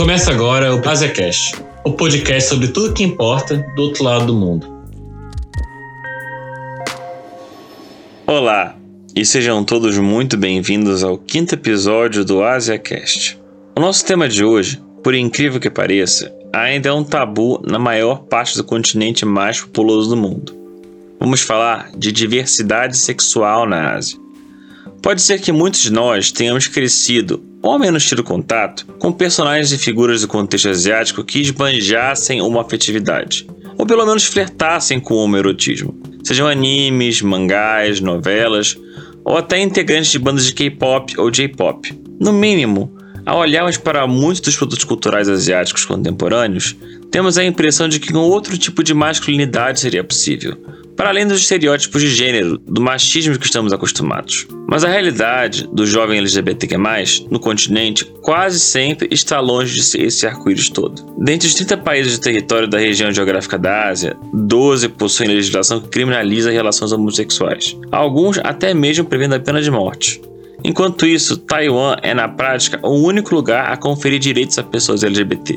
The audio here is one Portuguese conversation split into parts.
Começa agora o AsiaCast, o podcast sobre tudo que importa do outro lado do mundo. Olá, e sejam todos muito bem-vindos ao quinto episódio do AsiaCast. O nosso tema de hoje, por incrível que pareça, ainda é um tabu na maior parte do continente mais populoso do mundo. Vamos falar de diversidade sexual na Ásia. Pode ser que muitos de nós tenhamos crescido, ou ao menos tido contato, com personagens e figuras do contexto asiático que esbanjassem uma afetividade, ou pelo menos flertassem com o homoerotismo, sejam animes, mangás, novelas, ou até integrantes de bandas de K-pop ou J-pop. No mínimo, ao olharmos para muitos dos produtos culturais asiáticos contemporâneos, temos a impressão de que um outro tipo de masculinidade seria possível, para além dos estereótipos de gênero, do machismo que estamos acostumados. Mas a realidade do jovem LGBTQ+, no continente, quase sempre está longe de ser esse arco-íris todo. Dentre os 30 países de território da região geográfica da Ásia, 12 possuem legislação que criminaliza relações homossexuais, alguns até mesmo prevendo a pena de morte. Enquanto isso, Taiwan é, na prática, o único lugar a conferir direitos a pessoas LGBT,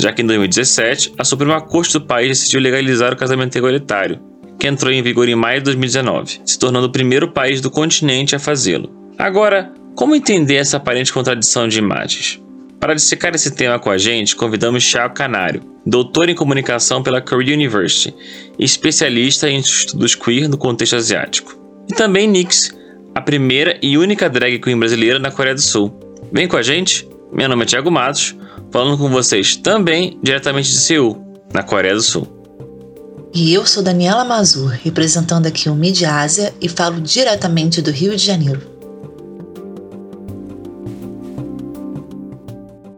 já que em 2017, a Suprema Corte do país decidiu legalizar o casamento igualitário, que entrou em vigor em maio de 2019, se tornando o primeiro país do continente a fazê-lo. Agora, como entender essa aparente contradição de imagens? Para dissecar esse tema com a gente, convidamos Tiago Canário, doutor em comunicação pela Korea University, especialista em estudos queer no contexto asiático. E também Nix, a primeira e única drag queen brasileira na Coreia do Sul. Vem com a gente, meu nome é Thiago Mattos, falando com vocês também diretamente de Seul, na Coreia do Sul. E eu sou Daniela Mazur, representando aqui o Mídia Ásia e falo diretamente do Rio de Janeiro.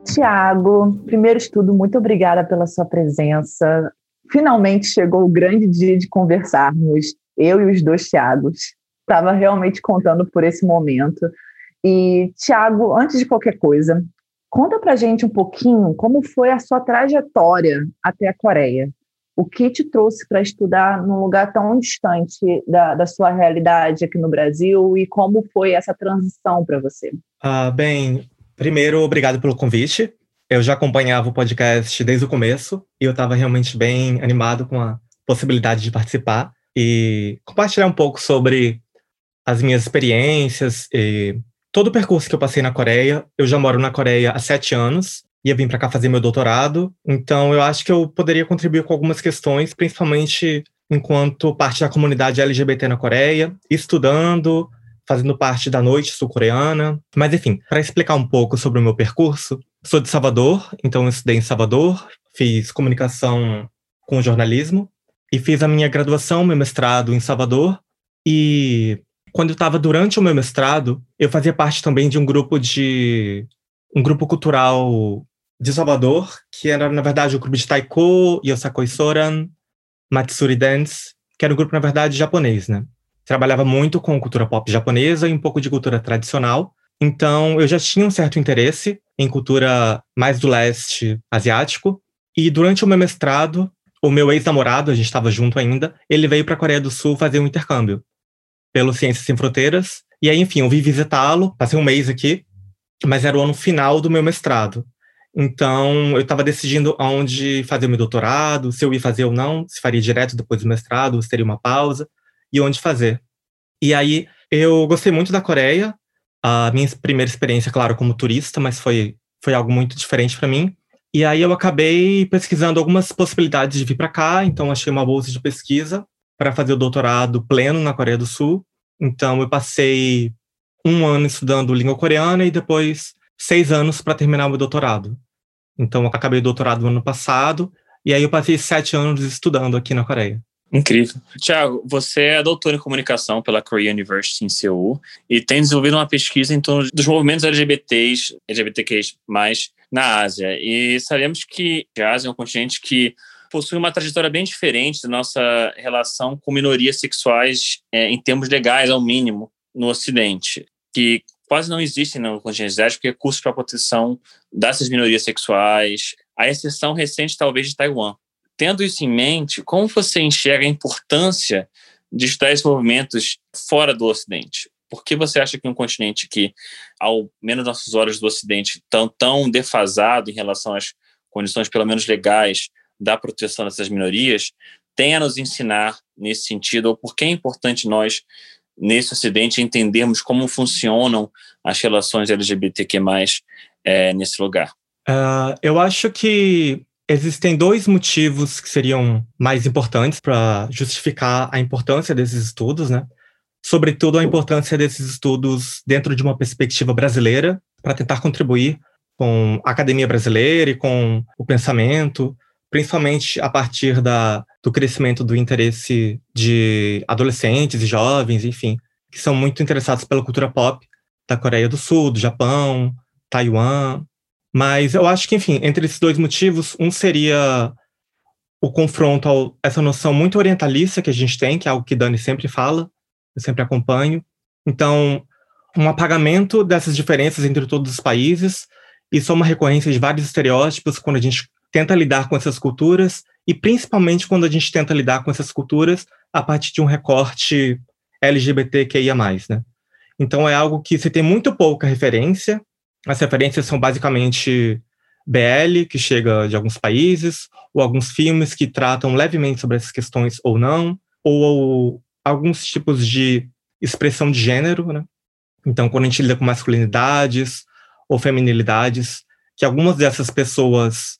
Tiago, primeiro de tudo, muito obrigada pela sua presença. Finalmente chegou o grande dia de conversarmos, eu e os dois Tiagos. Estava realmente contando por esse momento. E, Tiago, antes de qualquer coisa, conta pra gente um pouquinho como foi a sua trajetória até a Coreia. O que te trouxe para estudar num lugar tão distante da sua realidade aqui no Brasil e como foi essa transição para você? Bem, primeiro, obrigado pelo convite. Eu já acompanhava o podcast desde o começo e eu estava realmente bem animado com a possibilidade de participar e compartilhar um pouco sobre as minhas experiências e todo o percurso que eu passei na Coreia. Eu já moro na Coreia há 7 anos. Ia vir para cá fazer meu doutorado, então eu acho que eu poderia contribuir com algumas questões, principalmente enquanto parte da comunidade LGBT na Coreia, estudando, fazendo parte da noite sul-coreana. Mas enfim, para explicar um pouco sobre o meu percurso, sou de Salvador, então eu estudei em Salvador, fiz comunicação com jornalismo e fiz a minha graduação, meu mestrado em Salvador. E quando eu estava durante o meu mestrado, eu fazia parte também de um grupo cultural de Salvador, que era, na verdade, o grupo de Taiko, Yosakoi Soran, Matsuri Dance, que era um grupo, na verdade, japonês, né? Trabalhava muito com cultura pop japonesa e um pouco de cultura tradicional. Então, eu já tinha um certo interesse em cultura mais do leste asiático. E durante o meu mestrado, o meu ex-namorado, a gente estava junto ainda, ele veio para a Coreia do Sul fazer um intercâmbio pelo Ciências Sem Fronteiras. E aí, enfim, eu vim visitá-lo, passei um mês aqui, mas era o ano final do meu mestrado. Então, eu estava decidindo onde fazer o meu doutorado, se eu ia fazer ou não, se faria direto depois do mestrado, se teria uma pausa, e onde fazer. E aí, eu gostei muito da Coreia. A minha primeira experiência, claro, como turista, mas foi algo muito diferente para mim. E aí, eu acabei pesquisando algumas possibilidades de vir para cá. Então, achei uma bolsa de pesquisa para fazer o doutorado pleno na Coreia do Sul. Então, eu passei 1 ano estudando língua coreana e depois 6 anos para terminar o meu doutorado. Então, eu acabei o doutorado no ano passado e aí eu passei 7 anos estudando aqui na Coreia. Incrível. Tiago, você é doutor em comunicação pela Korea University em Seul e tem desenvolvido uma pesquisa em torno dos movimentos LGBTQs+, na Ásia. E sabemos que a Ásia é um continente que possui uma trajetória bem diferente da nossa relação com minorias sexuais em termos legais, ao mínimo, no Ocidente, que quase não existem no continente asiático recursos para a proteção dessas minorias sexuais, à exceção recente, talvez, de Taiwan. Tendo isso em mente, como você enxerga a importância de estudar esses movimentos fora do Ocidente? Por que você acha que um continente que, ao menos nossos olhos do Ocidente, tão defasado em relação às condições, pelo menos legais, da proteção dessas minorias, tem a nos ensinar nesse sentido, ou por que é importante nós, nesse Ocidente, entendermos como funcionam as relações LGBTQ+, nesse lugar? Eu acho que existem dois motivos que seriam mais importantes para justificar a importância desses estudos, né? Sobretudo a importância desses estudos dentro de uma perspectiva brasileira, para tentar contribuir com a academia brasileira e com o pensamento, principalmente a partir do crescimento do interesse de adolescentes e jovens, enfim, que são muito interessados pela cultura pop da Coreia do Sul, do Japão, Taiwan. Mas eu acho que, enfim, entre esses dois motivos, um seria o confronto a essa noção muito orientalista que a gente tem, que é algo que Dani sempre fala, eu sempre acompanho. Então, um apagamento dessas diferenças entre todos os países, isso é uma recorrência de vários estereótipos quando a gente tenta lidar com essas culturas, e principalmente quando a gente tenta lidar com essas culturas a partir de um recorte LGBTQIA+, né? Então é algo que se tem muito pouca referência. As referências são basicamente BL, que chega de alguns países, ou alguns filmes que tratam levemente sobre essas questões ou não, ou alguns tipos de expressão de gênero, né? Então, quando a gente lida com masculinidades ou feminilidades, que algumas dessas pessoas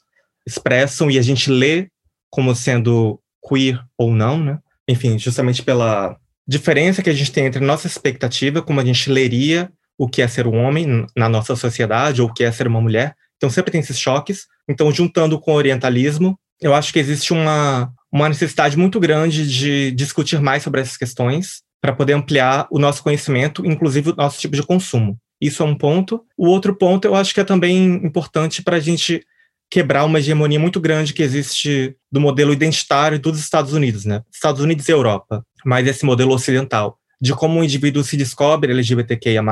expressam e a gente lê como sendo queer ou não, né? Enfim, justamente pela diferença que a gente tem entre nossa expectativa, como a gente leria o que é ser um homem na nossa sociedade ou o que é ser uma mulher. Então, sempre tem esses choques. Então, juntando com o orientalismo, eu acho que existe uma necessidade muito grande de discutir mais sobre essas questões para poder ampliar o nosso conhecimento, inclusive o nosso tipo de consumo. Isso é um ponto. O outro ponto, eu acho que é também importante para a gente quebrar uma hegemonia muito grande que existe do modelo identitário dos Estados Unidos, né? Estados Unidos e Europa, mas esse modelo ocidental, de como o indivíduo se descobre LGBTQIA+,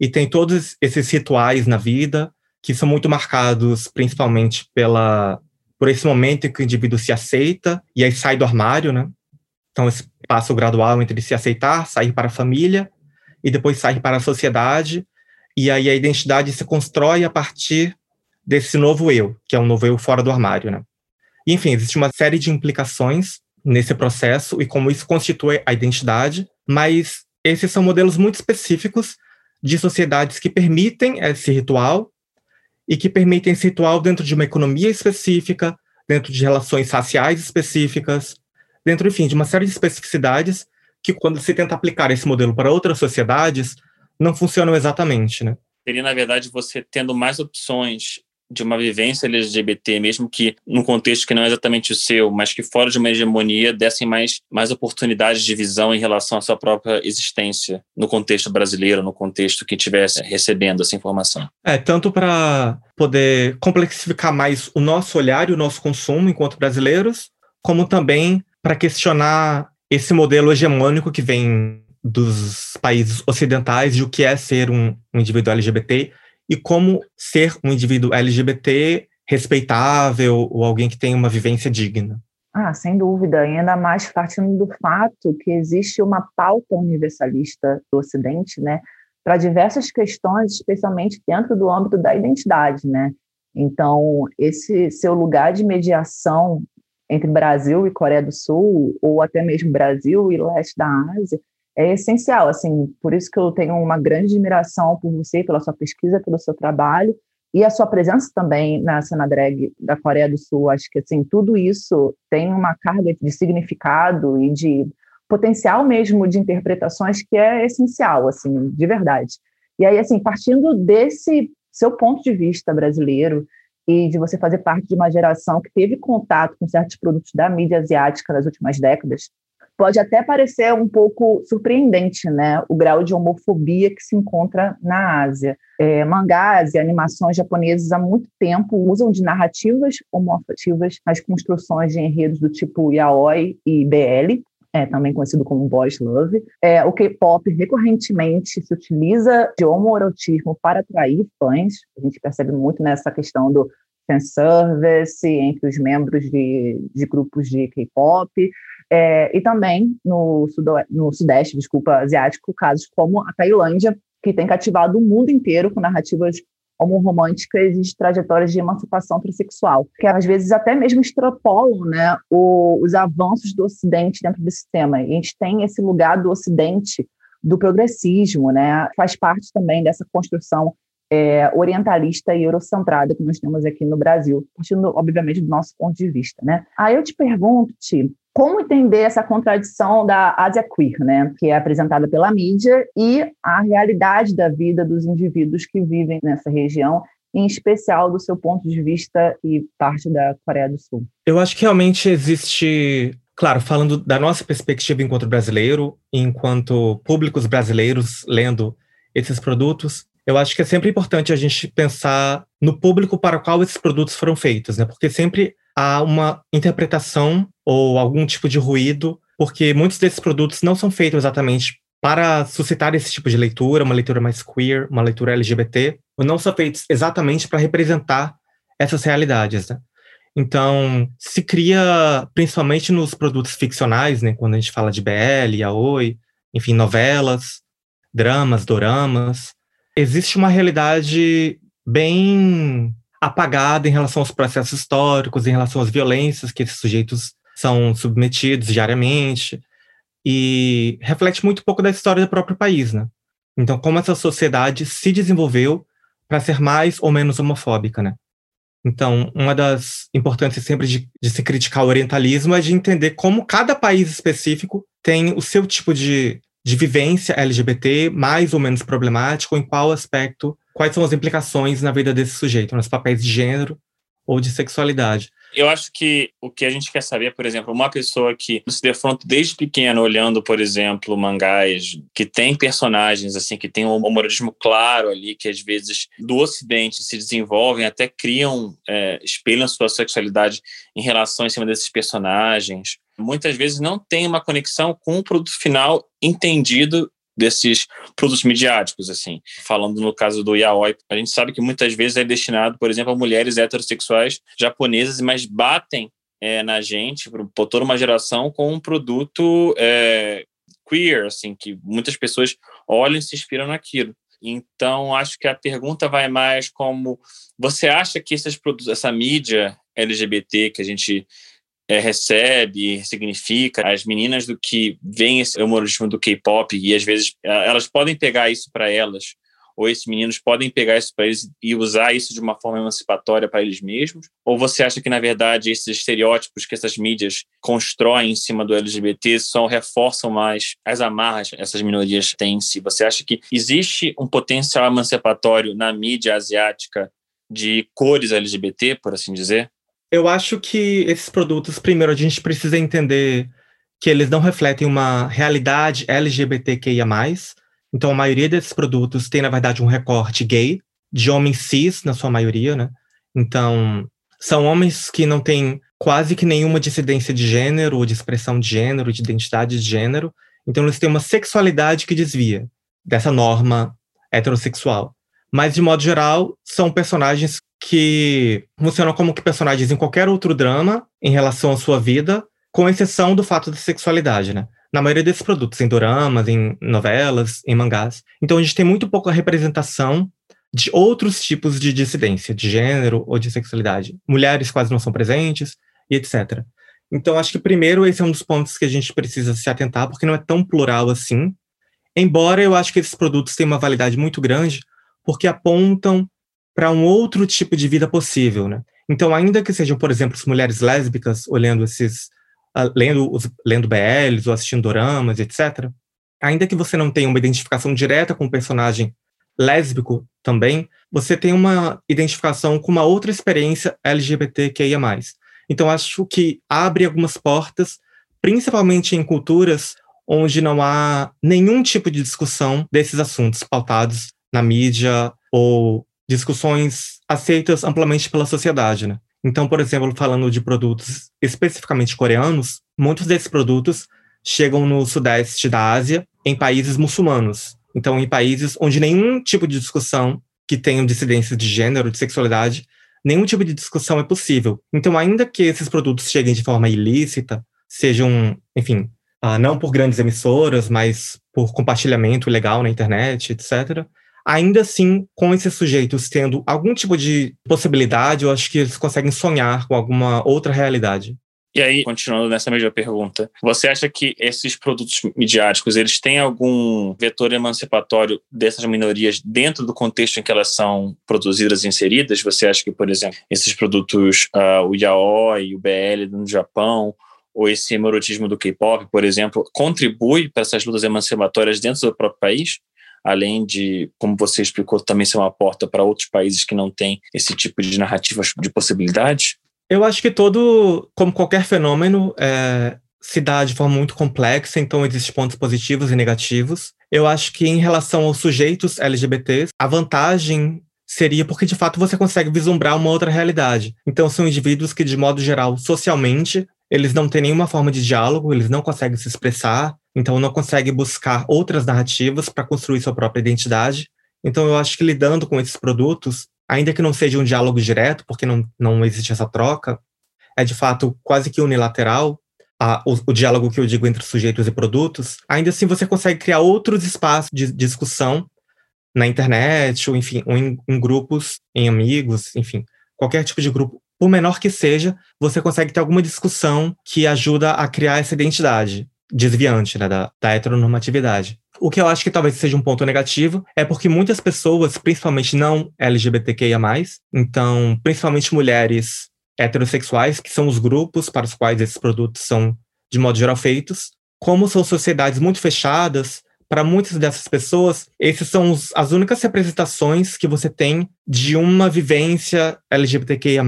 e tem todos esses rituais na vida, que são muito marcados principalmente por esse momento em que o indivíduo se aceita e aí sai do armário, né? Então, esse passo gradual entre se aceitar, sair para a família, e depois sair para a sociedade, e aí a identidade se constrói a partir desse novo eu, que é um novo eu fora do armário, né? E, enfim, existe uma série de implicações nesse processo e como isso constitui a identidade, mas esses são modelos muito específicos de sociedades que permitem esse ritual e que permitem esse ritual dentro de uma economia específica, dentro de relações raciais específicas, dentro, enfim, de uma série de especificidades que, quando se tenta aplicar esse modelo para outras sociedades, não funcionam exatamente, né? Seria, na verdade, você tendo mais opções de uma vivência LGBT, mesmo que num contexto que não é exatamente o seu, mas que fora de uma hegemonia dessem mais oportunidades de visão em relação à sua própria existência no contexto brasileiro, no contexto que estivesse recebendo essa informação. Tanto para poder complexificar mais o nosso olhar e o nosso consumo enquanto brasileiros, como também para questionar esse modelo hegemônico que vem dos países ocidentais de o que é ser um indivíduo LGBT e como ser um indivíduo LGBT respeitável ou alguém que tem uma vivência digna. Sem dúvida, e ainda mais partindo do fato que existe uma pauta universalista do Ocidente, né, para diversas questões, especialmente dentro do âmbito da identidade, né? Então, esse seu lugar de mediação entre Brasil e Coreia do Sul, ou até mesmo Brasil e leste da Ásia, é essencial, assim, por isso que eu tenho uma grande admiração por você, pela sua pesquisa, pelo seu trabalho, e a sua presença também na cena drag da Coreia do Sul. Acho que, assim, tudo isso tem uma carga de significado e de potencial mesmo de interpretações que é essencial, assim, de verdade. E aí, assim, partindo desse seu ponto de vista brasileiro e de você fazer parte de uma geração que teve contato com certos produtos da mídia asiática nas últimas décadas, pode até parecer um pouco surpreendente, né, o grau de homofobia que se encontra na Ásia. Mangás e animações japonesas há muito tempo usam de narrativas homoafetivas nas construções de enredos do tipo yaoi e BL, também conhecido como boys love. O K-pop recorrentemente se utiliza de homoerotismo para atrair fãs. A gente percebe muito nessa questão do fanservice entre os membros de grupos de K-pop. e também no Sudeste, asiático, casos como a Tailândia, que tem cativado o mundo inteiro com narrativas homorromânticas e trajetórias de emancipação transexual, que às vezes até mesmo extrapolam, né, os avanços do Ocidente dentro desse tema. E a gente tem esse lugar do Ocidente, do progressismo, né, faz parte também dessa construção orientalista e eurocentrada que nós temos aqui no Brasil, partindo, obviamente, do nosso ponto de vista, né. Aí eu te pergunto, Ti, como entender essa contradição da Ásia queer, né, que é apresentada pela mídia, e a realidade da vida dos indivíduos que vivem nessa região, em especial do seu ponto de vista e parte da Coreia do Sul? Eu acho que realmente existe, claro, falando da nossa perspectiva enquanto brasileiro, enquanto públicos brasileiros lendo esses produtos, eu acho que é sempre importante a gente pensar no público para o qual esses produtos foram feitos, né, porque sempre há uma interpretação ou algum tipo de ruído, porque muitos desses produtos não são feitos exatamente para suscitar esse tipo de leitura, uma leitura mais queer, uma leitura LGBT, ou não são feitos exatamente para representar essas realidades, né? Então, se cria, principalmente nos produtos ficcionais, né, quando a gente fala de BL, yaoi, enfim, novelas, dramas, doramas, existe uma realidade bem apagada em relação aos processos históricos, em relação às violências que esses sujeitos são submetidos diariamente, e reflete muito pouco da história do próprio país, né? Então, como essa sociedade se desenvolveu para ser mais ou menos homofóbica, né? Então, uma das importâncias sempre de se criticar o orientalismo é de entender como cada país específico tem o seu tipo de vivência LGBT mais ou menos problemático, em qual aspecto, quais são as implicações na vida desse sujeito, nos papéis de gênero ou de sexualidade. Eu acho que o que a gente quer saber, por exemplo, uma pessoa que se defronta desde pequena olhando, por exemplo, mangás que tem personagens assim, que tem um humorismo claro ali, que às vezes do Ocidente se desenvolvem, até criam, espelham sua sexualidade em relação em cima desses personagens, muitas vezes não tem uma conexão com o produto final entendido desses produtos midiáticos, assim. Falando no caso do yaoi, a gente sabe que muitas vezes é destinado, por exemplo, a mulheres heterossexuais japonesas, mas batem na gente, por toda uma geração, com um produto queer, assim, que muitas pessoas olham e se inspiram naquilo. Então, acho que a pergunta vai mais como: você acha que esses produtos, essa mídia LGBT que a gente recebe, significa, as meninas do que veem esse humorismo do K-pop, e às vezes elas podem pegar isso para elas, ou esses meninos podem pegar isso para eles e usar isso de uma forma emancipatória para eles mesmos? Ou você acha que, na verdade, esses estereótipos que essas mídias constroem em cima do LGBT só reforçam mais as amarras que essas minorias têm em si? Você acha que existe um potencial emancipatório na mídia asiática de cores LGBT, por assim dizer? Eu acho que esses produtos, primeiro, a gente precisa entender que eles não refletem uma realidade LGBTQIA+. Então, a maioria desses produtos tem, na verdade, um recorte gay, de homens cis, na sua maioria, né? Então, são homens que não têm quase que nenhuma dissidência de gênero, ou de expressão de gênero, de identidade de gênero. Então, eles têm uma sexualidade que desvia dessa norma heterossexual. Mas, de modo geral, são personagens que funcionam como que personagens em qualquer outro drama em relação à sua vida, com exceção do fato da sexualidade, né? Na maioria desses produtos, em doramas, em novelas, em mangás. Então a gente tem muito pouca representação de outros tipos de dissidência, de gênero ou de sexualidade. Mulheres quase não são presentes, e etc. Então acho que primeiro esse é um dos pontos que a gente precisa se atentar, porque não é tão plural assim. Embora eu acho que esses produtos têm uma validade muito grande, porque apontam para um outro tipo de vida possível, né? Então, ainda que sejam, por exemplo, as mulheres lésbicas olhando esses, lendo BLs ou assistindo doramas, etc., ainda que você não tenha uma identificação direta com um personagem lésbico também, você tem uma identificação com uma outra experiência LGBTQIA+. Então, acho que abre algumas portas, principalmente em culturas onde não há nenhum tipo de discussão desses assuntos pautados na mídia ou discussões aceitas amplamente pela sociedade, né? Então, por exemplo, falando de produtos especificamente coreanos, muitos desses produtos chegam no sudeste da Ásia, em países muçulmanos. Então, em países onde nenhum tipo de discussão que tenha dissidência de gênero, de sexualidade, nenhum tipo de discussão é possível. Então, ainda que esses produtos cheguem de forma ilícita, sejam, enfim, não por grandes emissoras, mas por compartilhamento legal na internet, etc., ainda assim, com esses sujeitos tendo algum tipo de possibilidade, eu acho que eles conseguem sonhar com alguma outra realidade. E aí, continuando nessa mesma pergunta, você acha que esses produtos midiáticos, eles têm algum vetor emancipatório dessas minorias dentro do contexto em que elas são produzidas e inseridas? Você acha que, por exemplo, esses produtos, o yaoi, o BL no Japão, ou esse erotismo do K-pop, por exemplo, contribui para essas lutas emancipatórias dentro do próprio país? Além de, como você explicou, também ser uma porta para outros países que não têm esse tipo de narrativas de possibilidades? Eu acho que como qualquer fenômeno, se dá de forma muito complexa, então existem pontos positivos e negativos. Eu acho que em relação aos sujeitos LGBTs, a vantagem seria porque, de fato, você consegue vislumbrar uma outra realidade. Então, são indivíduos que, de modo geral, socialmente, eles não têm nenhuma forma de diálogo, eles não conseguem se expressar, então não conseguem buscar outras narrativas para construir sua própria identidade. Então, eu acho que lidando com esses produtos, ainda que não seja um diálogo direto, porque não existe essa troca, é de fato quase que unilateral, o diálogo que eu digo entre sujeitos e produtos, ainda assim você consegue criar outros espaços de discussão na internet, ou enfim, ou em grupos, em amigos, enfim, qualquer tipo de grupo, por menor que seja, você consegue ter alguma discussão que ajuda a criar essa identidade desviante, né, da heteronormatividade. O que eu acho que talvez seja um ponto negativo é porque muitas pessoas, principalmente não LGBTQIA+, então principalmente mulheres heterossexuais, que são os grupos para os quais esses produtos são, de modo geral, feitos, como são sociedades muito fechadas, para muitas dessas pessoas, esses são as únicas representações que você tem de uma vivência LGBTQIA+,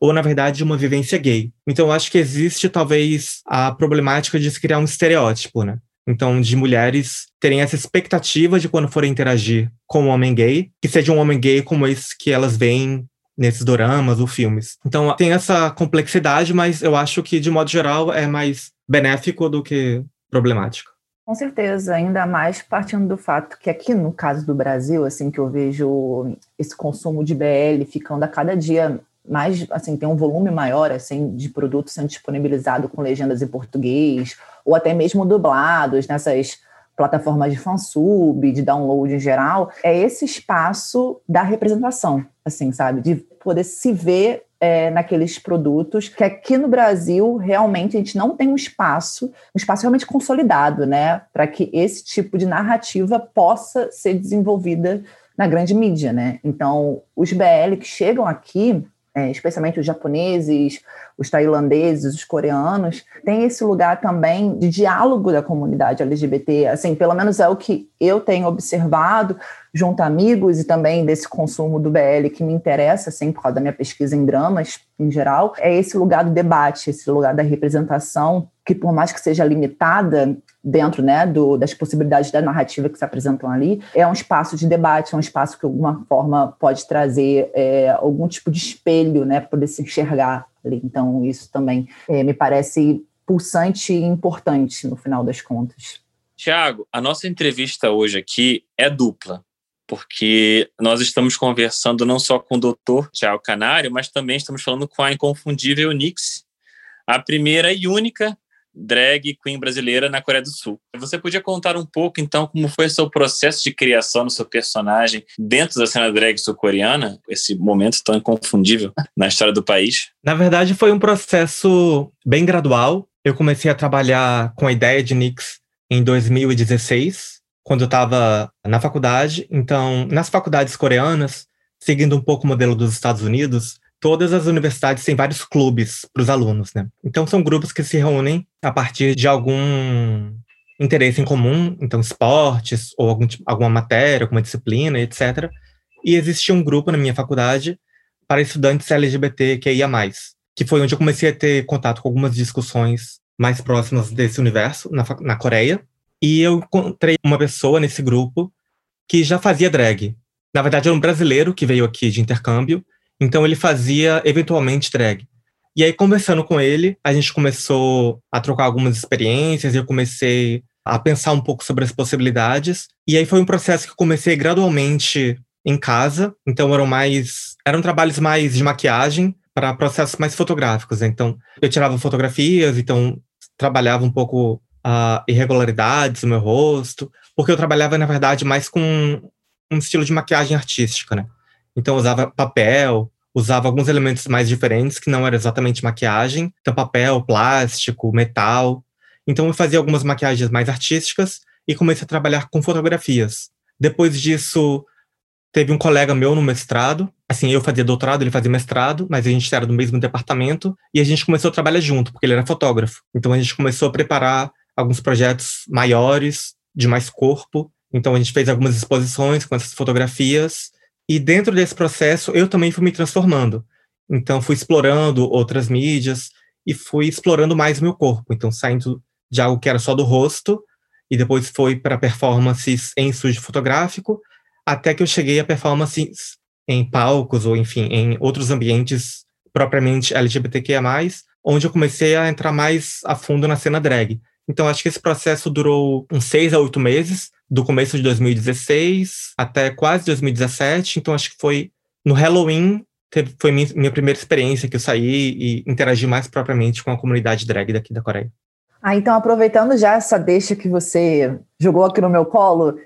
ou, na verdade, de uma vivência gay. Então, eu acho que existe, talvez, a problemática de se criar um estereótipo, né? Então, de mulheres terem essa expectativa de quando forem interagir com um homem gay, que seja um homem gay como esse que elas veem nesses doramas ou filmes. Então, tem essa complexidade, mas eu acho que, de modo geral, é mais benéfico do que problemático. Com certeza, ainda mais partindo do fato que aqui, no caso do Brasil, assim, que eu vejo esse consumo de BL ficando a cada dia mais, assim, tem um volume maior, assim, de produtos sendo disponibilizado com legendas em português, ou até mesmo dublados nessas plataformas de fansub, de download em geral, é esse espaço da representação, assim, sabe? De poder se ver naqueles produtos, que aqui no Brasil realmente a gente não tem um espaço realmente consolidado, né? Para que esse tipo de narrativa possa ser desenvolvida na grande mídia, né? Então, os BL que chegam aqui, especialmente os japoneses, os tailandeses, os coreanos, tem esse lugar também de diálogo da comunidade LGBT, assim, pelo menos é o que eu tenho observado junto a amigos e também desse consumo do BL que me interessa, assim, por causa da minha pesquisa em dramas em geral, é esse lugar do debate, esse lugar da representação, que por mais que seja limitada dentro, né, das possibilidades da narrativa que se apresentam ali, é um espaço de debate, é um espaço que de alguma forma pode trazer algum tipo de espelho, né, para poder se enxergar ali. Então isso também me parece pulsante e importante no final das contas. Thiago, a nossa entrevista hoje aqui é dupla, porque nós estamos conversando não só com o doutor Tiago Canário, mas também estamos falando com a inconfundível Nix, a primeira e única drag queen brasileira na Coreia do Sul. Você podia contar um pouco, então, como foi o seu processo de criação do seu personagem dentro da cena drag sul-coreana, esse momento tão inconfundível na história do país? Na verdade, foi um processo bem gradual. Eu comecei a trabalhar com a ideia de Nix em 2016, quando eu estava na faculdade. Então, nas faculdades coreanas, seguindo um pouco o modelo dos Estados Unidos, todas as universidades têm vários clubes para os alunos, né? Então, são grupos que se reúnem a partir de algum interesse em comum, então esportes ou alguma matéria, alguma disciplina, etc. E existia um grupo na minha faculdade para estudantes LGBTQIA+, que foi onde eu comecei a ter contato com algumas discussões mais próximas desse universo, na Coreia. E eu encontrei uma pessoa nesse grupo que já fazia drag. Na verdade, era um brasileiro que veio aqui de intercâmbio, então ele fazia, eventualmente, drag. E aí, conversando com ele, a gente começou a trocar algumas experiências, eu comecei a pensar um pouco sobre as possibilidades. E aí foi um processo que eu comecei gradualmente em casa, então eram trabalhos mais de maquiagem para processos mais fotográficos. Então, eu tirava fotografias, então trabalhava um pouco irregularidades no meu rosto, porque eu trabalhava, na verdade, mais com um estilo de maquiagem artística, né? Então eu usava papel, usava alguns elementos mais diferentes, que não era exatamente maquiagem. Então papel, plástico, metal. Então eu fazia algumas maquiagens mais artísticas e comecei a trabalhar com fotografias. Depois disso, teve um colega meu no mestrado. Assim, eu fazia doutorado, ele fazia mestrado, mas a gente era do mesmo departamento. E a gente começou a trabalhar junto, porque ele era fotógrafo. Então a gente começou a preparar alguns projetos maiores, de mais corpo. Então a gente fez algumas exposições com essas fotografias. E dentro desse processo, eu também fui me transformando. Então fui explorando outras mídias e fui explorando mais o meu corpo. Então saindo de algo que era só do rosto, e depois foi para performances em estúdio fotográfico, até que eu cheguei a performances em palcos, ou enfim, em outros ambientes propriamente LGBTQIA+, onde eu comecei a entrar mais a fundo na cena drag. Então, acho que esse processo durou uns 6 a 8 meses, do começo de 2016 até quase 2017. Então, acho que foi no Halloween, foi minha primeira experiência que eu saí e interagi mais propriamente com a comunidade drag daqui da Coreia. Ah, então, aproveitando já essa deixa que você jogou aqui no meu colo,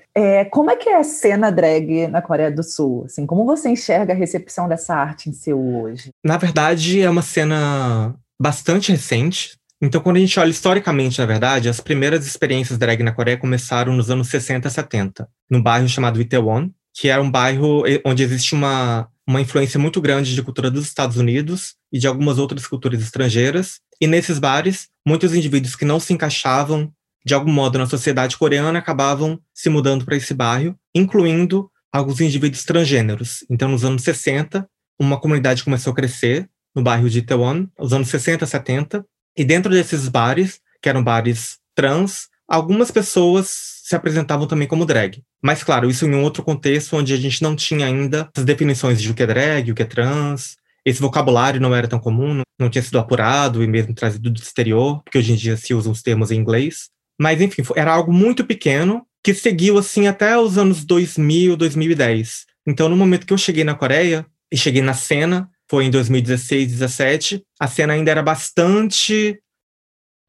como é que é a cena drag na Coreia do Sul? Assim, como você enxerga a recepção dessa arte em seu hoje? Na verdade, é uma cena bastante recente. Então, quando a gente olha historicamente, na verdade, as primeiras experiências drag na Coreia começaram nos anos 60 e 70, num bairro chamado Itaewon, que era um bairro onde existe uma influência muito grande de cultura dos Estados Unidos e de algumas outras culturas estrangeiras. E nesses bares, muitos indivíduos que não se encaixavam, de algum modo, na sociedade coreana, acabavam se mudando para esse bairro, incluindo alguns indivíduos transgêneros. Então, nos anos 60, uma comunidade começou a crescer no bairro de Itaewon, nos anos 60, 70. E dentro desses bares, que eram bares trans, algumas pessoas se apresentavam também como drag. Mas, claro, isso em um outro contexto, onde a gente não tinha ainda as definições de o que é drag, o que é trans. Esse vocabulário não era tão comum, não tinha sido apurado e mesmo trazido do exterior, porque hoje em dia se usam os termos em inglês. Mas, enfim, era algo muito pequeno que seguiu, assim, até os anos 2000, 2010. Então, no momento que eu cheguei na Coreia e cheguei na cena, foi em 2016, 2017, a cena ainda era bastante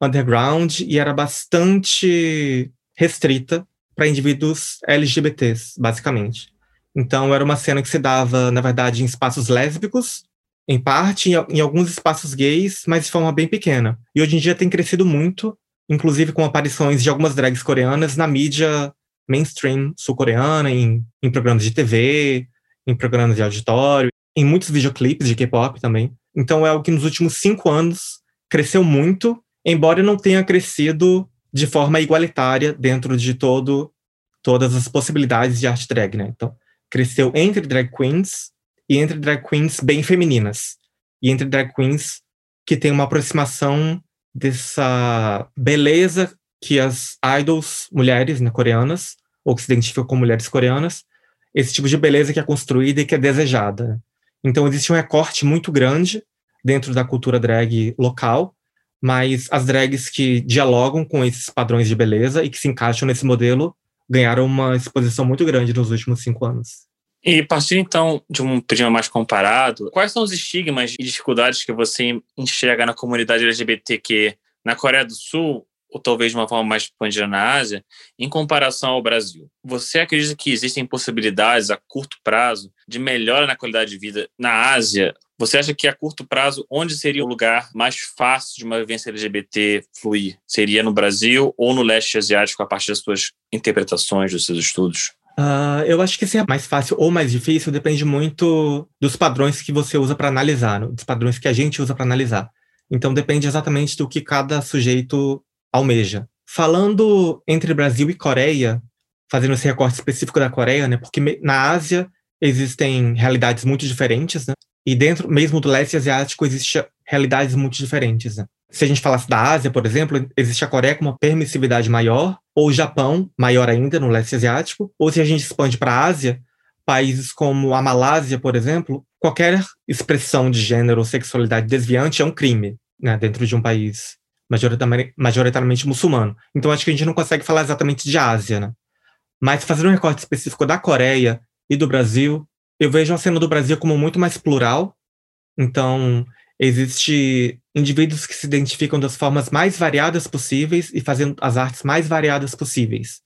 underground e era bastante restrita para indivíduos LGBTs, basicamente. Então, era uma cena que se dava, na verdade, em espaços lésbicos, em parte, em alguns espaços gays, mas de forma bem pequena. E hoje em dia tem crescido muito, inclusive com aparições de algumas drags coreanas na mídia mainstream sul-coreana, em programas de TV, em programas de auditório, em muitos videoclipes de K-pop também. Então é algo que nos últimos 5 anos cresceu muito, embora não tenha crescido de forma igualitária dentro de todas as possibilidades de arte drag, né? Então, cresceu entre drag queens e entre drag queens bem femininas, e entre drag queens que tem uma aproximação dessa beleza que as idols mulheres, né, coreanas, ou que se identificam com mulheres coreanas, esse tipo de beleza que é construída e que é desejada. Então existe um recorte muito grande dentro da cultura drag local, mas as drags que dialogam com esses padrões de beleza e que se encaixam nesse modelo ganharam uma exposição muito grande nos últimos 5 anos. E partindo, então, de um prisma mais comparado, quais são os estigmas e dificuldades que você enxerga na comunidade LGBTQ na Coreia do Sul, ou talvez de uma forma mais expandida na Ásia, em comparação ao Brasil? Você acredita que existem possibilidades a curto prazo de melhora na qualidade de vida na Ásia? Você acha que a curto prazo, onde seria o lugar mais fácil de uma vivência LGBT fluir? Seria no Brasil ou no leste asiático, a partir das suas interpretações, dos seus estudos? Eu acho que se é mais fácil ou mais difícil depende muito dos padrões que você usa para analisar, dos padrões que a gente usa para analisar. Então depende exatamente do que cada sujeito almeja. Falando entre Brasil e Coreia, fazendo esse recorte específico da Coreia, né, porque na Ásia existem realidades muito diferentes, né, e dentro mesmo do leste asiático existem realidades muito diferentes, né. Se a gente falasse da Ásia, por exemplo, existe a Coreia com uma permissividade maior, ou o Japão, maior ainda, no leste asiático, ou se a gente expande para a Ásia, países como a Malásia, por exemplo, qualquer expressão de gênero ou sexualidade desviante é um crime, né, dentro de um país majoritariamente muçulmano. Então, acho que a gente não consegue falar exatamente de Ásia, né? Mas fazendo um recorte específico da Coreia e do Brasil, eu vejo a cena do Brasil como muito mais plural. Então, existe indivíduos que se identificam das formas mais variadas possíveis e fazendo as artes mais variadas possíveis.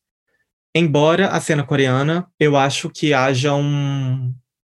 Embora a cena coreana, eu acho que haja um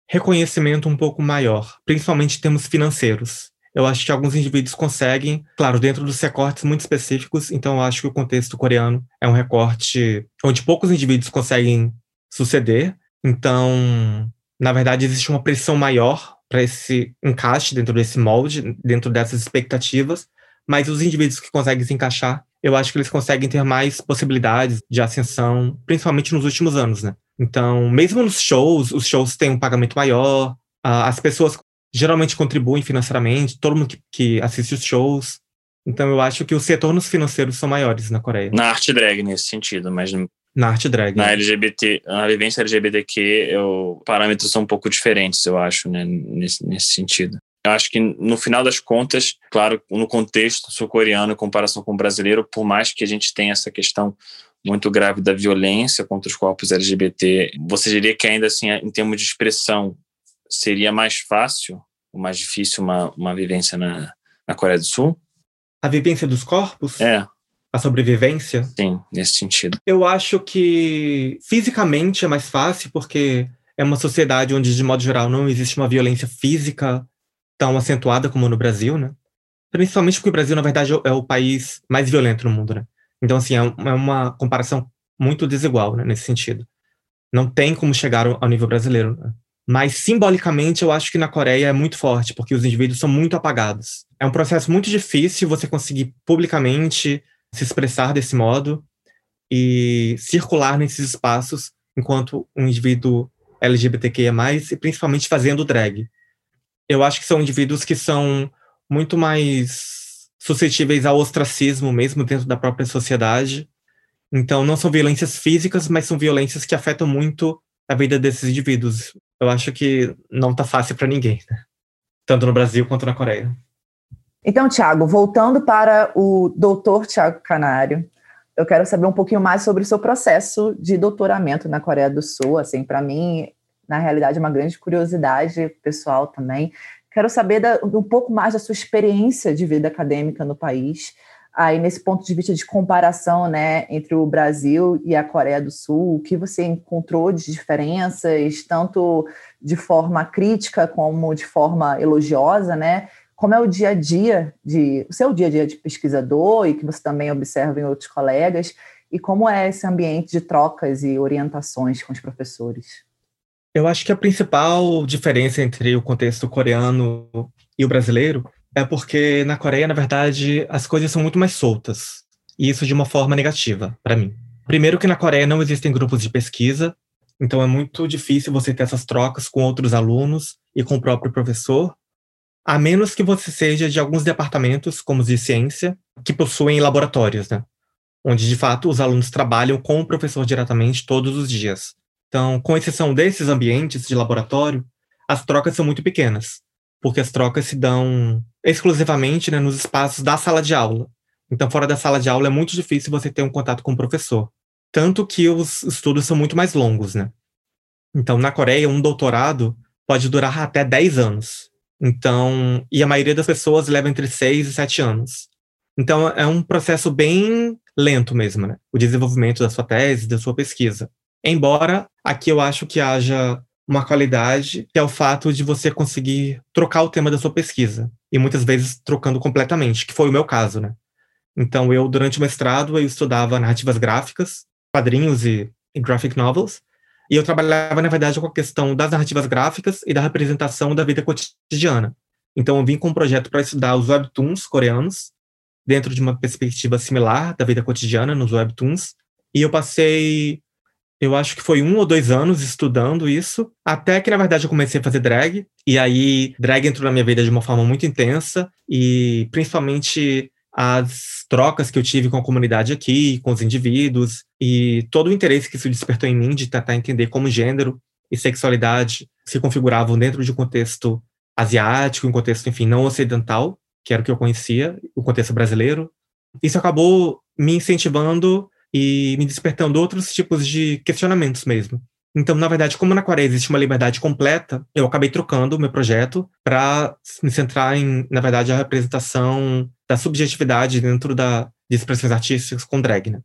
reconhecimento um pouco maior, principalmente em termos financeiros. Eu acho que alguns indivíduos conseguem, claro, dentro dos recortes muito específicos, então eu acho que o contexto coreano é um recorte onde poucos indivíduos conseguem suceder, então, na verdade, existe uma pressão maior para esse encaixe dentro desse molde, dentro dessas expectativas, mas os indivíduos que conseguem se encaixar, eu acho que eles conseguem ter mais possibilidades de ascensão, principalmente nos últimos anos, né? Então, mesmo nos shows, os shows têm um pagamento maior, as pessoas geralmente contribuem financeiramente, todo mundo que assiste os shows. Então, eu acho que os retornos financeiros são maiores na Coreia. Na arte drag, nesse sentido, mas... Na arte drag. Na LGBT, na vivência LGBTQ, parâmetros são um pouco diferentes, eu acho, né, nesse sentido. Eu acho que, no final das contas, claro, no contexto sul-coreano, em comparação com o brasileiro, por mais que a gente tenha essa questão muito grave da violência contra os corpos LGBT, você diria que ainda assim, em termos de expressão, seria mais fácil ou mais difícil uma vivência na Coreia do Sul? A vivência dos corpos? É. A sobrevivência? Sim, nesse sentido. Eu acho que fisicamente é mais fácil, porque é uma sociedade onde, de modo geral, não existe uma violência física tão acentuada como no Brasil, né? Principalmente porque o Brasil, na verdade, é o país mais violento no mundo, né? Então, assim, é uma comparação muito desigual, né, nesse sentido. Não tem como chegar ao nível brasileiro, né? Mas, simbolicamente, eu acho que na Coreia é muito forte, porque os indivíduos são muito apagados. É um processo muito difícil você conseguir publicamente se expressar desse modo e circular nesses espaços enquanto um indivíduo LGBTQIA+, e principalmente fazendo drag. Eu acho que são indivíduos que são muito mais suscetíveis ao ostracismo mesmo dentro da própria sociedade. Então, não são violências físicas, mas são violências que afetam muito a vida desses indivíduos. Eu acho que não tá fácil para ninguém, né? Tanto no Brasil quanto na Coreia. Então, Thiago, voltando para o doutor Tiago Canário, eu quero saber um pouquinho mais sobre o seu processo de doutoramento na Coreia do Sul. Assim, para mim, na realidade, é uma grande curiosidade pessoal também. Quero saber um pouco mais da sua experiência de vida acadêmica no país, aí nesse ponto de vista de comparação, né, entre o Brasil e a Coreia do Sul, o que você encontrou de diferenças, tanto de forma crítica como de forma elogiosa, né? Como é o dia a dia, o seu dia a dia de pesquisador e que você também observa em outros colegas, e como é esse ambiente de trocas e orientações com os professores? Eu acho que a principal diferença entre o contexto coreano e o brasileiro é porque na Coreia, na verdade, as coisas são muito mais soltas, e isso de uma forma negativa, para mim. Primeiro que na Coreia não existem grupos de pesquisa, então é muito difícil você ter essas trocas com outros alunos e com o próprio professor, a menos que você seja de alguns departamentos, como os de ciência, que possuem laboratórios, né? Onde, de fato, os alunos trabalham com o professor diretamente todos os dias. Então, com exceção desses ambientes de laboratório, as trocas são muito pequenas, porque as trocas se dão exclusivamente, né, nos espaços da sala de aula. Então, fora da sala de aula é muito difícil você ter um contato com o professor. Tanto que os estudos são muito mais longos, né? Então, na Coreia, um doutorado pode durar até 10 anos. Então, e a maioria das pessoas leva entre 6 e 7 anos. Então, é um processo bem lento mesmo, né? O desenvolvimento da sua tese, da sua pesquisa. Embora aqui eu acho que haja uma qualidade, que é o fato de você conseguir trocar o tema da sua pesquisa. E muitas vezes trocando completamente, que foi o meu caso, né? Então, eu, durante o mestrado, eu estudava narrativas gráficas, quadrinhos e graphic novels. E eu trabalhava, na verdade, com a questão das narrativas gráficas e da representação da vida cotidiana. Então, eu vim com um projeto para estudar os webtoons coreanos, dentro de uma perspectiva similar da vida cotidiana nos webtoons. E eu passei, eu acho que foi 1 ou 2 anos estudando isso, até que, na verdade, eu comecei a fazer drag. E aí, drag entrou na minha vida de uma forma muito intensa. E, principalmente, as trocas que eu tive com a comunidade aqui, com os indivíduos, e todo o interesse que isso despertou em mim de tentar entender como gênero e sexualidade se configuravam dentro de um contexto asiático, um contexto, enfim, não ocidental, que era o que eu conhecia, o contexto brasileiro. Isso acabou me incentivando e me despertando outros tipos de questionamentos mesmo. Então, na verdade, como na Coreia existe uma liberdade completa, eu acabei trocando o meu projeto para me centrar em, na verdade, a representação da subjetividade dentro de expressões artísticas com drag, né?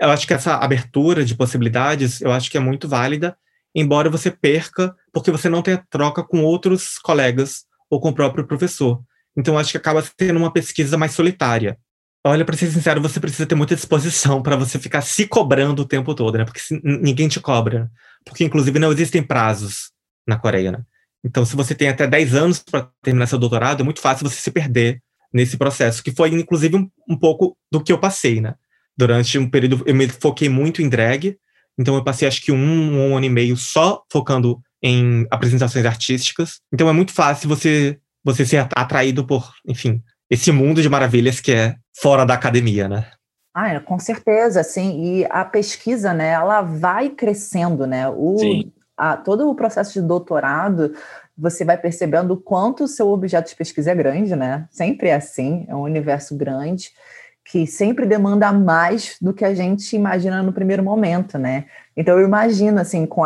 Eu acho que essa abertura de possibilidades, eu acho que é muito válida, embora você perca, porque você não tem a troca com outros colegas ou com o próprio professor. Então, eu acho que acaba sendo uma pesquisa mais solitária. Olha, para ser sincero, você precisa ter muita disposição para você ficar se cobrando o tempo todo, né? Porque ninguém te cobra. Porque, inclusive, não existem prazos na Coreia, né? Então, se você tem até 10 anos para terminar seu doutorado, é muito fácil você se perder nesse processo, que foi, inclusive, um pouco do que eu passei, né? Durante um período, eu me foquei muito em drag, então eu passei, acho que um ano e meio só focando em apresentações artísticas. Então, é muito fácil você ser atraído por, enfim, esse mundo de maravilhas que é fora da academia, né? Ah, com certeza, sim. E a pesquisa, né, ela vai crescendo, né? Todo o processo de doutorado, você vai percebendo o quanto o seu objeto de pesquisa é grande, né? Sempre é assim, é um universo grande que sempre demanda mais do que a gente imagina no primeiro momento, né? Então, eu imagino, assim, com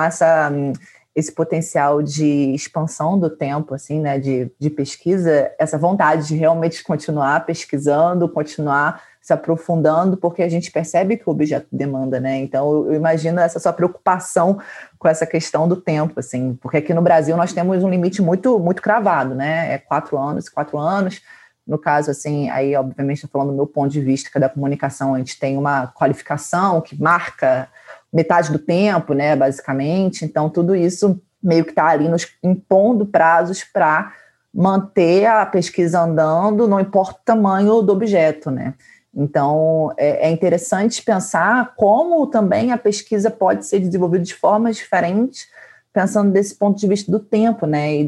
esse potencial de expansão do tempo, assim, né, de pesquisa, essa vontade de realmente continuar pesquisando, continuar se aprofundando, porque a gente percebe que o objeto demanda, né? Então, eu imagino essa sua preocupação com essa questão do tempo, assim, porque aqui no Brasil nós temos um limite muito, muito cravado, né? É 4 anos. No caso, assim, aí, obviamente, estou falando do meu ponto de vista, que é da comunicação, a gente tem uma qualificação que marca metade do tempo, né, basicamente. Então, tudo isso meio que está ali nos impondo prazos para manter a pesquisa andando, não importa o tamanho do objeto, né? Então, é interessante pensar como também a pesquisa pode ser desenvolvida de formas diferentes, pensando desse ponto de vista do tempo, né, e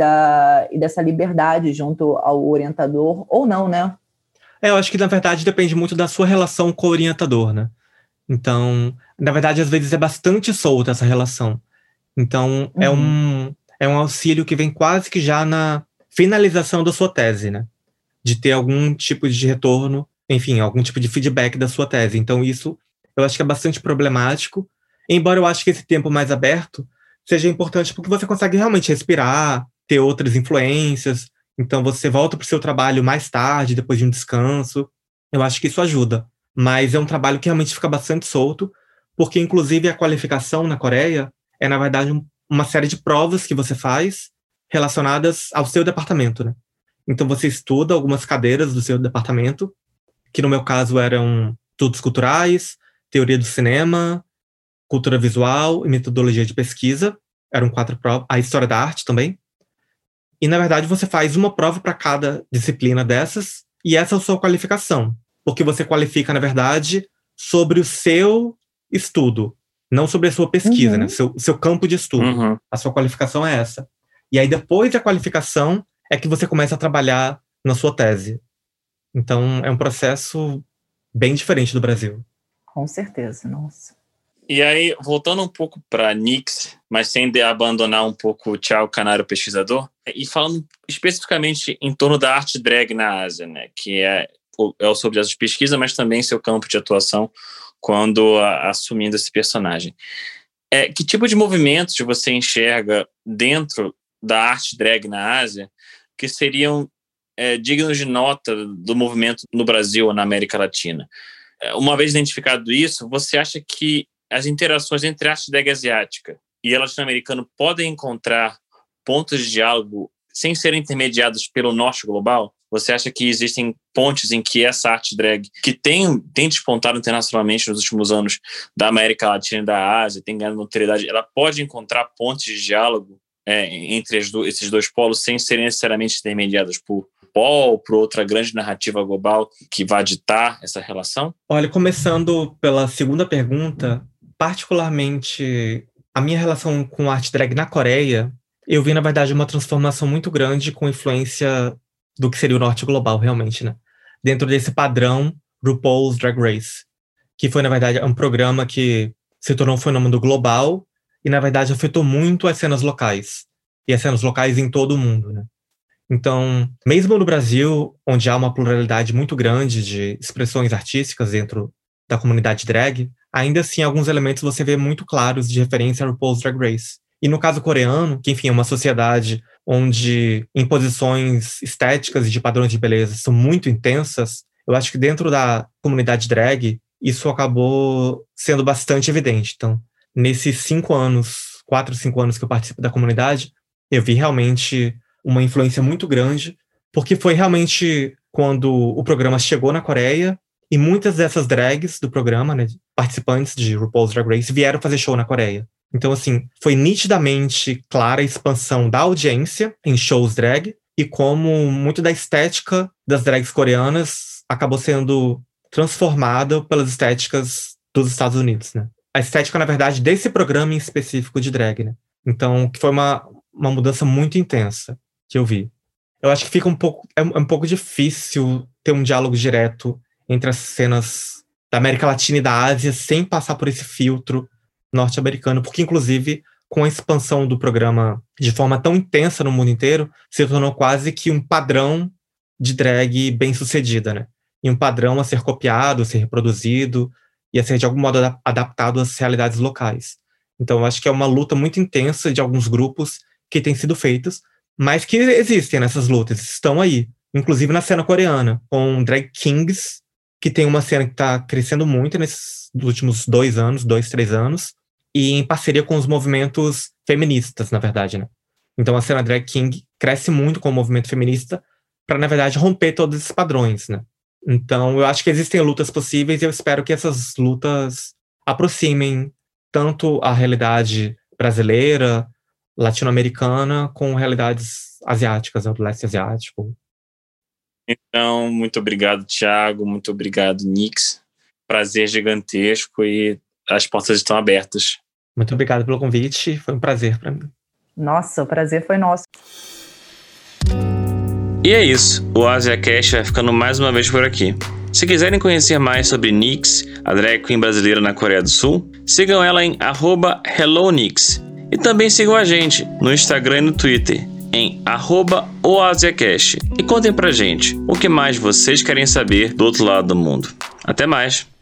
dessa liberdade junto ao orientador, ou não, né? Eu acho que, na verdade, depende muito da sua relação com o orientador, né? Então, na verdade, às vezes é bastante solta essa relação. Então, é um auxílio que vem quase que já na finalização da sua tese, né? De ter algum tipo de retorno, enfim, algum tipo de feedback da sua tese. Então, isso eu acho que é bastante problemático. Embora eu acho que esse tempo mais aberto seja importante porque você consegue realmente respirar, ter outras influências. Então, você volta para o seu trabalho mais tarde, depois de um descanso. Eu acho que isso ajuda. Mas é um trabalho que realmente fica bastante solto, porque, inclusive, a qualificação na Coreia é, na verdade, uma série de provas que você faz relacionadas ao seu departamento, né? Então, você estuda algumas cadeiras do seu departamento, que, no meu caso, eram estudos culturais, teoria do cinema, cultura visual e metodologia de pesquisa. Eram 4 provas. A história da arte também. E, na verdade, você faz uma prova para cada disciplina dessas, e essa é a sua qualificação. Porque você qualifica, na verdade, sobre o seu estudo, não sobre a sua pesquisa, né? Seu campo de estudo. A sua qualificação é essa. E aí, depois da qualificação, é que você começa a trabalhar na sua tese. Então, é um processo bem diferente do Brasil. Com certeza, nossa. E aí, voltando um pouco para Nix, mas sem abandonar um pouco o Tiago Canário, pesquisador, e falando especificamente em torno da arte drag na Ásia, né? Que é o seu objeto de pesquisa, mas também seu campo de atuação quando assumindo esse personagem. Que tipo de movimentos você enxerga dentro da arte drag na Ásia que seriam dignos de nota do movimento no Brasil ou na América Latina? Uma vez identificado isso, você acha que as interações entre a arte drag asiática e a latino-americana podem encontrar pontos de diálogo sem serem intermediados pelo norte global? Você acha que existem pontes em que essa arte drag, que tem despontado internacionalmente nos últimos anos da América Latina e da Ásia, tem ganhado notoriedade, ela pode encontrar pontes de diálogo entre esses dois polos sem serem necessariamente intermediadas por outra grande narrativa global que vai ditar essa relação? Olha, começando pela segunda pergunta, particularmente a minha relação com a arte drag na Coreia, eu vi, na verdade, uma transformação muito grande com influência do que seria o norte global, realmente, né? Dentro desse padrão RuPaul's Drag Race, que foi, na verdade, um programa que se tornou um fenômeno global e, na verdade, afetou muito as cenas locais. E as cenas locais em todo o mundo, né? Então, mesmo no Brasil, onde há uma pluralidade muito grande de expressões artísticas dentro da comunidade drag, ainda assim, alguns elementos você vê muito claros de referência a RuPaul's Drag Race. E no caso coreano, que enfim, é uma sociedade onde imposições estéticas e de padrões de beleza são muito intensas, eu acho que dentro da comunidade drag, isso acabou sendo bastante evidente. Então, nesses 4, 5 anos que eu participo da comunidade, eu vi realmente uma influência muito grande, porque foi realmente quando o programa chegou na Coreia e muitas dessas drags do programa, né, participantes de RuPaul's Drag Race, vieram fazer show na Coreia. Então, assim, foi nitidamente clara a expansão da audiência em shows drag e como muito da estética das drags coreanas acabou sendo transformada pelas estéticas dos Estados Unidos, né? A estética, na verdade, desse programa em específico de drag, né? Então, que foi uma mudança muito intensa que eu vi. Eu acho que fica um pouco difícil ter um diálogo direto entre as cenas da América Latina e da Ásia sem passar por esse filtro norte-americano, porque, inclusive, com a expansão do programa de forma tão intensa no mundo inteiro, se tornou quase que um padrão de drag bem-sucedida, né? E um padrão a ser copiado, a ser reproduzido e a ser, de algum modo, adaptado às realidades locais. Então, eu acho que é uma luta muito intensa de alguns grupos que têm sido feitas, mas que existem nessas lutas, estão aí. Inclusive na cena coreana, com drag kings, que tem uma cena que está crescendo muito nesses últimos 2, 3 anos, e em parceria com os movimentos feministas, na verdade, né? Então a cena drag king cresce muito com o movimento feminista para, na verdade, romper todos esses padrões, né? Então eu acho que existem lutas possíveis e eu espero que essas lutas aproximem tanto a realidade brasileira, latino-americana, com realidades asiáticas, né, do leste asiático. Então, muito obrigado, Thiago, muito obrigado, Nix. Prazer gigantesco e as portas estão abertas. Muito obrigado pelo convite, foi um prazer para mim. Nossa, o prazer foi nosso. E é isso, o AsiaCast vai ficando mais uma vez por aqui. Se quiserem conhecer mais sobre Nix, a drag queen brasileira na Coreia do Sul, sigam ela em @hellonix. E também sigam a gente no Instagram e no Twitter, em @oasiacast, e contem pra gente o que mais vocês querem saber do outro lado do mundo. Até mais!